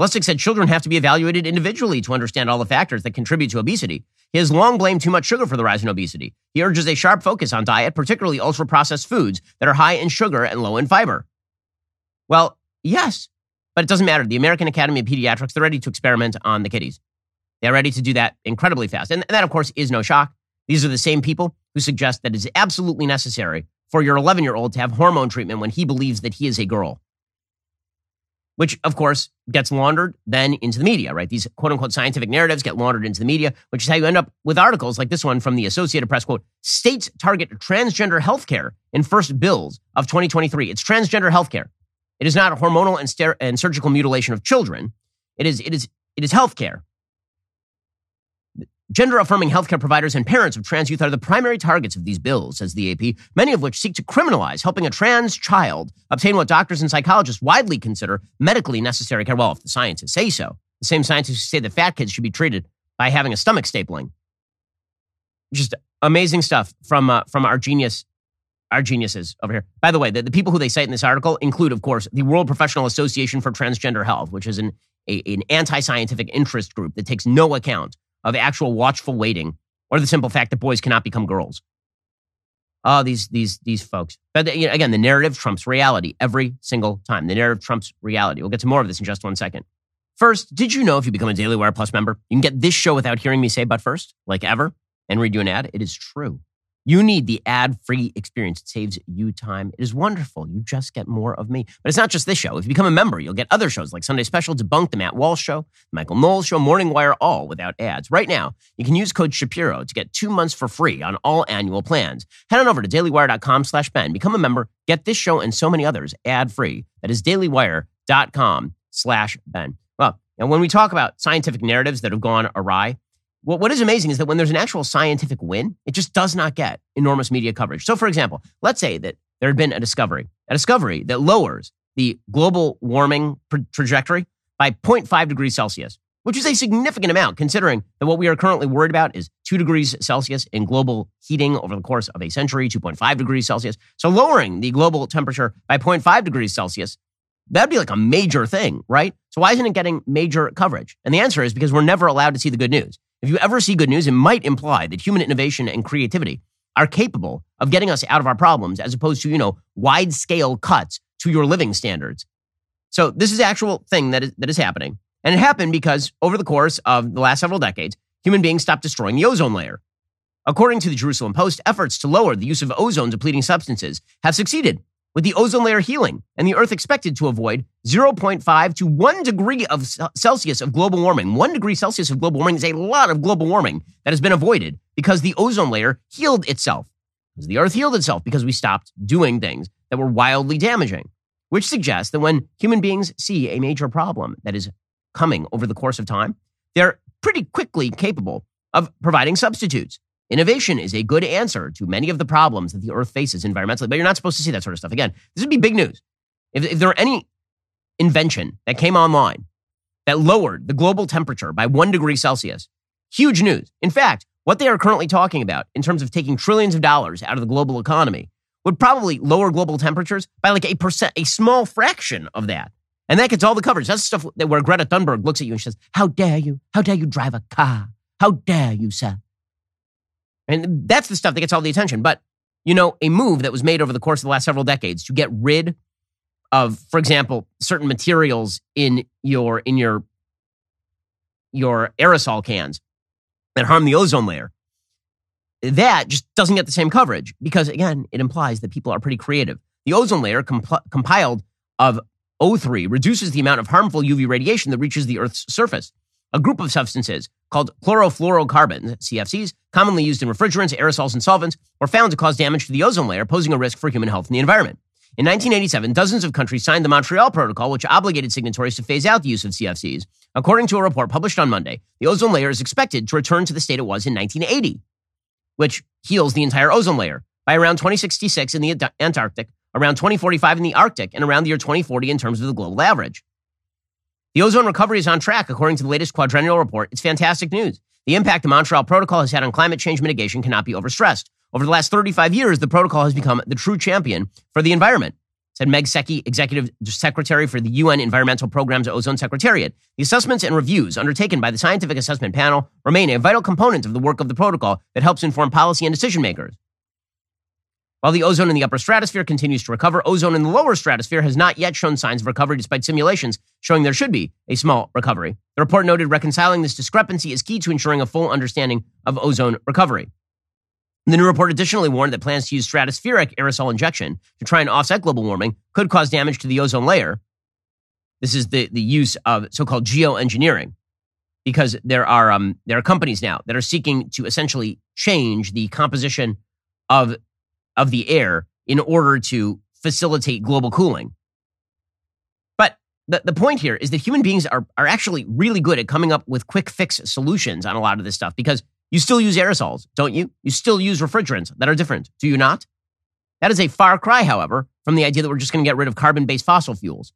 Lustig said children have to be evaluated individually to understand all the factors that contribute to obesity. He has long blamed too much sugar for the rise in obesity. He urges a sharp focus on diet, particularly ultra-processed foods that are high in sugar and low in fiber. Well, yes, but it doesn't matter. The American Academy of Pediatrics, they're ready to experiment on the kiddies. They're ready to do that incredibly fast. And that, of course, is no shock. These are the same people who suggest that it's absolutely necessary for your eleven-year-old to have hormone treatment when he believes that he is a girl, which, of course, gets laundered then into the media, right? These quote-unquote scientific narratives get laundered into the media, which is how you end up with articles like this one from the Associated Press, quote, states target transgender healthcare in first bills of twenty twenty-three. It's transgender healthcare. It is not hormonal and, ster- and surgical mutilation of children. It is, it is, it is healthcare. Gender-affirming healthcare providers and parents of trans youth are the primary targets of these bills, says the A P, many of which seek to criminalize helping a trans child obtain what doctors and psychologists widely consider medically necessary care. Well, if the scientists say so, the same scientists who say that fat kids should be treated by having a stomach stapling. Just amazing stuff from uh, from our genius, our geniuses over here. By the way, the, the people who they cite in this article include, of course, the World Professional Association for Transgender Health, which is an, a, an anti-scientific interest group that takes no account of actual watchful waiting, or the simple fact that boys cannot become girls. Oh, these these these folks. But you know, again, the narrative trumps reality every single time. The narrative trumps reality. We'll get to more of this in just one second. First, did you know if you become a Daily Wire Plus member, you can get this show without hearing me say but first, like ever, and read you an ad? It is true. You need the ad-free experience. It saves you time. It is wonderful. You just get more of me. But it's not just this show. If you become a member, you'll get other shows like Sunday Special, Debunked, The Matt Walsh Show, The Michael Knowles Show, Morning Wire, all without ads. Right now, you can use code Shapiro to get two months for free on all annual plans. Head on over to dailywire.com slash Ben. Become a member. Get this show and so many others ad-free. That is dailywire.com slash Ben. Well, and when we talk about scientific narratives that have gone awry, what is amazing is that when there's an actual scientific win, it just does not get enormous media coverage. So, for example, let's say that there had been a discovery, a discovery that lowers the global warming trajectory by zero point five degrees Celsius, which is a significant amount considering that what we are currently worried about is two degrees Celsius in global heating over the course of a century, two point five degrees Celsius. So lowering the global temperature by zero point five degrees Celsius, that'd be like a major thing, right? So why isn't it getting major coverage? And the answer is because we're never allowed to see the good news. If you ever see good news, it might imply that human innovation and creativity are capable of getting us out of our problems as opposed to, you know, wide-scale cuts to your living standards. So this is the actual thing that is, that is happening. And it happened because over the course of the last several decades, human beings stopped destroying the ozone layer. According to the Jerusalem Post, efforts to lower the use of ozone-depleting substances have succeeded, with the ozone layer healing and the Earth expected to avoid zero point five to one degree of Celsius of global warming. One degree Celsius of global warming is a lot of global warming that has been avoided because the ozone layer healed itself, because the Earth healed itself, because we stopped doing things that were wildly damaging, which suggests that when human beings see a major problem that is coming over the course of time, they're pretty quickly capable of providing substitutes. Innovation is a good answer to many of the problems that the Earth faces environmentally, but you're not supposed to see that sort of stuff. Again, this would be big news. If, if there were any invention that came online that lowered the global temperature by one degree Celsius, huge news. In fact, what they are currently talking about in terms of taking trillions of dollars out of the global economy would probably lower global temperatures by like a percent, a small fraction of that. And that gets all the coverage. That's the stuff that where Greta Thunberg looks at you and says, how dare you? How dare you drive a car? How dare you, sir? And that's the stuff that gets all the attention. But you know, a move that was made over the course of the last several decades to get rid of, for example, certain materials in your in your your aerosol cans that harm the ozone layer. That just doesn't get the same coverage because, again, it implies that people are pretty creative. The ozone layer comp- compiled of O three reduces the amount of harmful U V radiation that reaches the Earth's surface. A group of substances called chlorofluorocarbons, C F Cs, commonly used in refrigerants, aerosols, and solvents, were found to cause damage to the ozone layer, posing a risk for human health and the environment. In nineteen eighty-seven, dozens of countries signed the Montreal Protocol, which obligated signatories to phase out the use of C F Cs. According to a report published on Monday, the ozone layer is expected to return to the state it was in nineteen eighty, which heals the entire ozone layer, by around twenty sixty-six in the Antarctic, around twenty forty-five in the Arctic, and around the year twenty forty in terms of the global average. The ozone recovery is on track, according to the latest quadrennial report. It's fantastic news. The impact the Montreal Protocol has had on climate change mitigation cannot be overstressed. Over the last thirty-five years, the protocol has become the true champion for the environment, said Meg Secchi, Executive Secretary for the U N Environmental Program's Ozone Secretariat. The assessments and reviews undertaken by the Scientific Assessment Panel remain a vital component of the work of the protocol that helps inform policy and decision makers. While the ozone in the upper stratosphere continues to recover, ozone in the lower stratosphere has not yet shown signs of recovery despite simulations showing there should be a small recovery. The report noted reconciling this discrepancy is key to ensuring a full understanding of ozone recovery. The new report additionally warned that plans to use stratospheric aerosol injection to try and offset global warming could cause damage to the ozone layer. This is the, the use of so-called geoengineering, because there are um, there are companies now that are seeking to essentially change the composition of of the air in order to facilitate global cooling. But the, the point here is that human beings are, are actually really good at coming up with quick fix solutions on a lot of this stuff, because you still use aerosols, don't you? You still use refrigerants that are different, do you not? That is a far cry, however, from the idea that we're just going to get rid of carbon-based fossil fuels.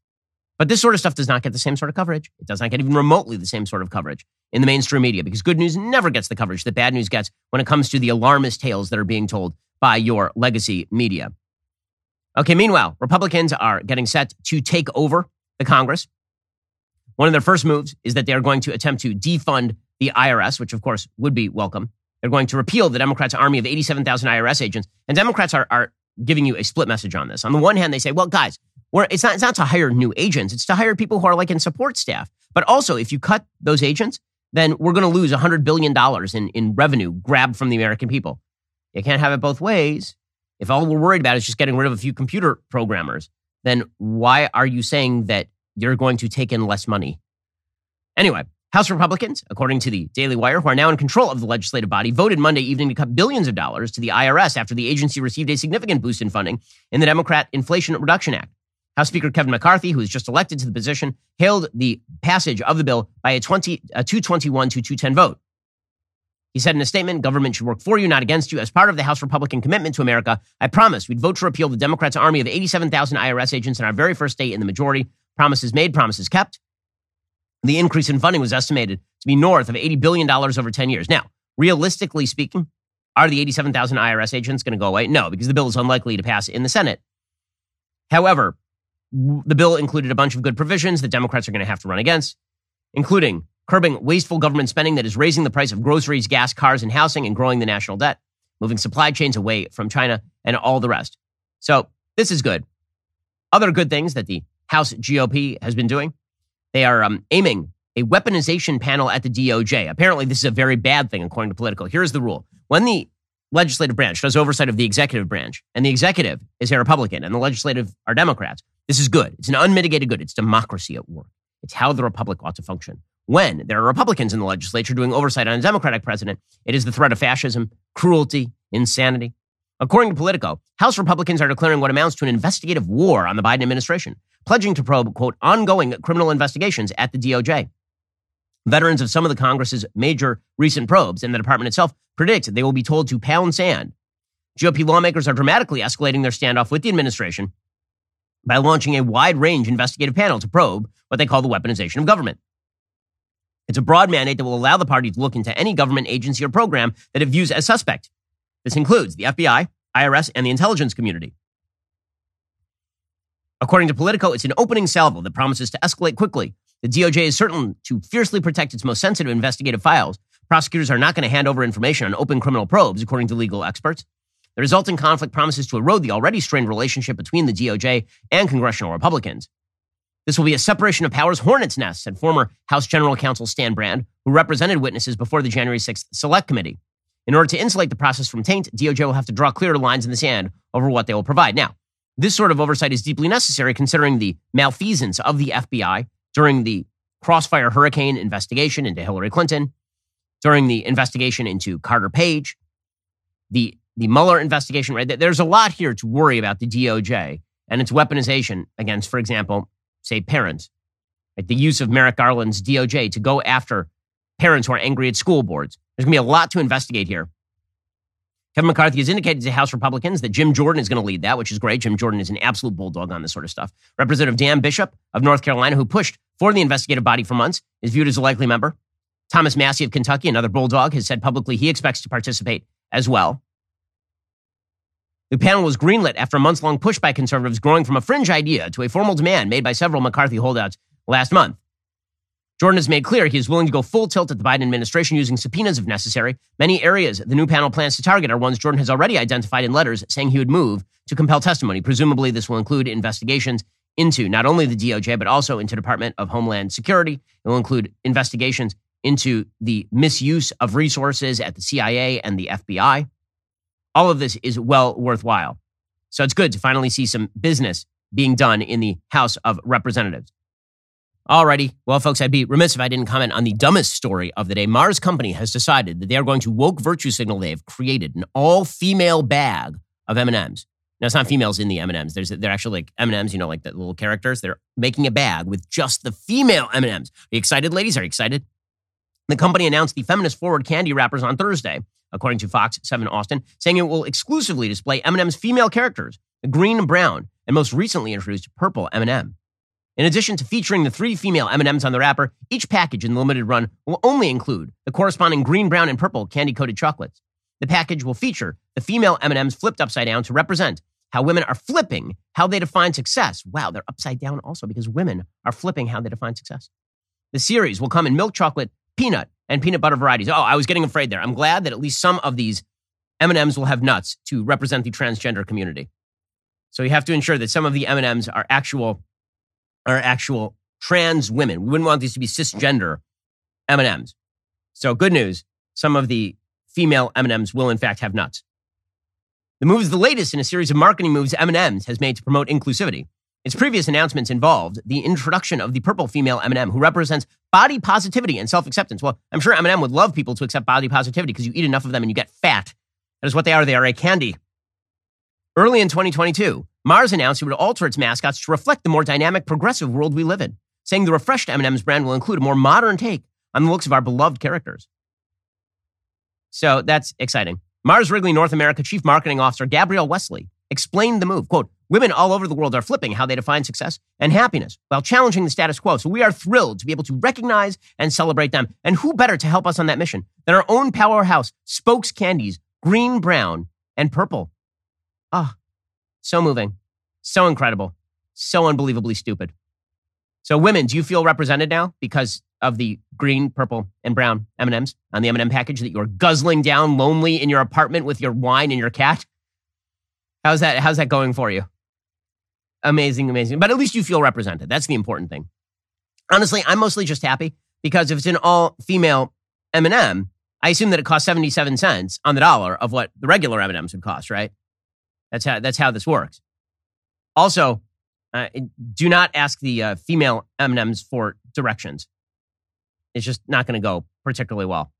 But this sort of stuff does not get the same sort of coverage. It does not get even remotely the same sort of coverage in the mainstream media, because good news never gets the coverage that bad news gets when it comes to the alarmist tales that are being told by your legacy media. Okay, meanwhile, Republicans are getting set to take over the Congress. One of their first moves is that they are going to attempt to defund the I R S, which of course would be welcome. They're going to repeal the Democrats' army of eighty-seven thousand I R S agents. And Democrats are, are giving you a split message on this. On the one hand, they say, well, guys, we're, it's not, it's not to hire new agents. It's to hire people who are like in support staff. But also, if you cut those agents, then we're going to lose one hundred billion dollars in, in revenue grabbed from the American people. You can't have it both ways. If all we're worried about is just getting rid of a few computer programmers, then why are you saying that you're going to take in less money? Anyway, House Republicans, according to the Daily Wire, who are now in control of the legislative body, voted Monday evening to cut billions of dollars to the I R S after the agency received a significant boost in funding in the Democrat Inflation Reduction Act. House Speaker Kevin McCarthy, who was just elected to the position, hailed the passage of the bill by a two twenty-one to two ten vote. He said in a statement, government should work for you, not against you. As part of the House Republican commitment to America, I promised we'd vote to repeal the Democrats' army of eighty-seven thousand I R S agents in our very first day in the majority. Promises made, promises kept. The increase in funding was estimated to be north of eighty billion dollars over ten years. Now, realistically speaking, are the eighty-seven thousand I R S agents going to go away? No, because the bill is unlikely to pass in the Senate. However, the bill included a bunch of good provisions that Democrats are going to have to run against, including curbing wasteful government spending that is raising the price of groceries, gas, cars, and housing, and growing the national debt, moving supply chains away from China, and all the rest. So this is good. Other good things that the House G O P has been doing, they are um, aiming a weaponization panel at the D O J. Apparently, this is a very bad thing, according to Politico. Here's the rule. When the legislative branch does oversight of the executive branch, and the executive is a Republican, and the legislative are Democrats, this is good. It's an unmitigated good. It's democracy at work. It's how the republic ought to function. When there are Republicans in the legislature doing oversight on a Democratic president, it is the threat of fascism, cruelty, insanity. According to Politico, House Republicans are declaring what amounts to an investigative war on the Biden administration, pledging to probe, quote, ongoing criminal investigations at the D O J. Veterans of some of the Congress's major recent probes and the department itself predict they will be told to pound sand. G O P lawmakers are dramatically escalating their standoff with the administration by launching a wide-range investigative panel to probe what they call the weaponization of government. It's a broad mandate that will allow the party to look into any government agency or program that it views as suspect. This includes the F B I, I R S, and the intelligence community. According to Politico, it's an opening salvo that promises to escalate quickly. The D O J is certain to fiercely protect its most sensitive investigative files. Prosecutors are not going to hand over information on open criminal probes, according to legal experts. The resulting conflict promises to erode the already strained relationship between the D O J and congressional Republicans. This will be a separation of powers hornet's nest, said former House General Counsel Stan Brand, who represented witnesses before the January sixth Select Committee. In order to insulate the process from taint, D O J will have to draw clearer lines in the sand over what they will provide. Now, this sort of oversight is deeply necessary considering the malfeasance of the F B I during the Crossfire Hurricane investigation into Hillary Clinton, during the investigation into Carter Page, the, the Mueller investigation, right? There's a lot here to worry about the D O J and its weaponization against, for example, say parents, like the use of Merrick Garland's D O J to go after parents who are angry at school boards. There's going to be a lot to investigate here. Kevin McCarthy has indicated to House Republicans that Jim Jordan is going to lead that, which is great. Jim Jordan is an absolute bulldog on this sort of stuff. Representative Dan Bishop of North Carolina, who pushed for the investigative body for months, is viewed as a likely member. Thomas Massey of Kentucky, another bulldog, has said publicly he expects to participate as well. The panel was greenlit after a months-long push by conservatives, growing from a fringe idea to a formal demand made by several McCarthy holdouts last month. Jordan has made clear he is willing to go full tilt at the Biden administration using subpoenas if necessary. Many areas the new panel plans to target are ones Jordan has already identified in letters saying he would move to compel testimony. Presumably, this will include investigations into not only the D O J, but also into the Department of Homeland Security. It will include investigations into the misuse of resources at the C I A and the F B I. All of this is well worthwhile. So it's good to finally see some business being done in the House of Representatives. Alrighty. Well, folks, I'd be remiss if I didn't comment on the dumbest story of the day. Mars Company has decided that they are going to woke virtue signal they have created an all-female bag of M and M's. Now, it's not females in the M and M's. There's, they're actually like M and M's, you know, like the little characters. They're making a bag with just the female M and M's. Are you excited, ladies? Are you excited? The company announced the feminist-forward candy wrappers on Thursday, according to Fox seven Austin, saying it will exclusively display M and M's female characters, the green, brown, and most recently introduced purple M and M. In addition to featuring the three female M and M's on the wrapper, each package in the limited run will only include the corresponding green, brown, and purple candy-coated chocolates. The package will feature the female M and M's flipped upside down to represent how women are flipping how they define success. Wow, they're upside down also because women are flipping how they define success. The series will come in milk chocolate, peanut, and peanut butter varieties. Oh, I was getting afraid there. I'm glad that at least some of these M and M's will have nuts to represent the transgender community. So you have to ensure that some of the M and M's are actual... are actual trans women. We wouldn't want these to be cisgender M and M's. So good news, some of the female M and M's will in fact have nuts. The move is the latest in a series of marketing moves M and M's has made to promote inclusivity. Its previous announcements involved the introduction of the purple female M and M, who represents body positivity and self-acceptance. Well, I'm sure M and M would love people to accept body positivity because you eat enough of them and you get fat. That is what they are. They are a candy. Early in twenty twenty-two, Mars announced it would alter its mascots to reflect the more dynamic, progressive world we live in, saying the refreshed M and M's brand will include a more modern take on the looks of our beloved characters. So that's exciting. Mars Wrigley North America Chief Marketing Officer Gabrielle Wesley explained the move. Quote, women all over the world are flipping how they define success and happiness while challenging the status quo. So we are thrilled to be able to recognize and celebrate them. And who better to help us on that mission than our own powerhouse spokes candies, green, brown, and purple. Ah. Oh. So moving, so incredible, so unbelievably stupid. So women, do you feel represented now because of the green, purple, and brown M and M's on the M and M package that you're guzzling down lonely in your apartment with your wine and your cat? How's that, how's that going for you? Amazing, amazing. But at least you feel represented. That's the important thing. Honestly, I'm mostly just happy because if it's an all-female M and M, I assume that it costs seventy-seven cents on the dollar of what the regular M and M's would cost, right? That's how that's how this works. Also, uh, do not ask the uh, female M and M's for directions. It's just not going to go particularly well.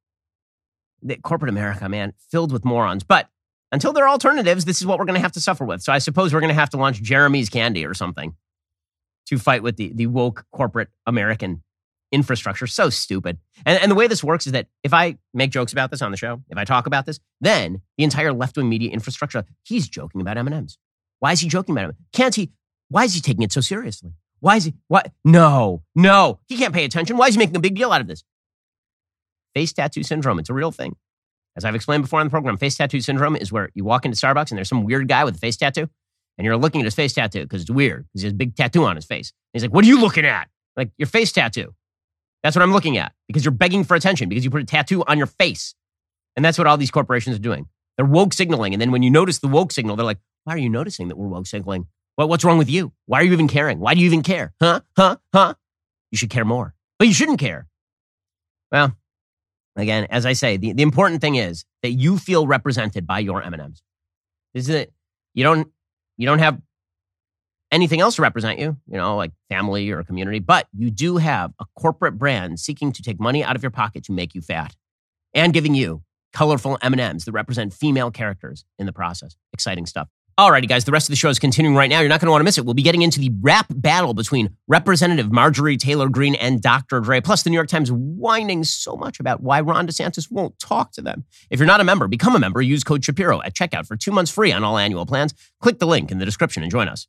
The corporate America, man, filled with morons. But until there are alternatives, this is what we're going to have to suffer with. So I suppose we're going to have to launch Jeremy's Candy or something to fight with the, the woke corporate American infrastructure. So stupid. And, and the way this works is that if I make jokes about this on the show, if I talk about this, then the entire left-wing media infrastructure, he's joking about M and M's. Why is he joking about M and M's? Can't he? Why is he taking it so seriously? Why is he? What? No, no. He can't pay attention. Why is he making a big deal out of this? Face tattoo syndrome. It's a real thing. As I've explained before on the program, face tattoo syndrome is where you walk into Starbucks and there's some weird guy with a face tattoo and you're looking at his face tattoo because it's weird because he has a big tattoo on his face. And he's like, what are you looking at? Like, your face tattoo. That's what I'm looking at because you're begging for attention because you put a tattoo on your face. And that's what all these corporations are doing. They're woke signaling. And then when you notice the woke signal, they're like, why are you noticing that we're woke signaling? Well, what's wrong with you? Why are you even caring? Why do you even care? Huh? Huh? Huh? You should care more. But you shouldn't care. Well, again, as I say, the, the important thing is that you feel represented by your M and M's. Isn't it? You don't, you don't have anything else to represent you, you know, like family or community, but you do have a corporate brand seeking to take money out of your pocket to make you fat and giving you colorful M and M's that represent female characters in the process. Exciting stuff. Alrighty, guys, the rest of the show is continuing right now. You're not going to want to miss it. We'll be getting into the rap battle between Representative Marjorie Taylor Greene and Doctor Dre, plus the New York Times whining so much about why Ron DeSantis won't talk to them. If you're not a member, become a member. Use code Shapiro at checkout for two months free on all annual plans. Click the link in the description and join us.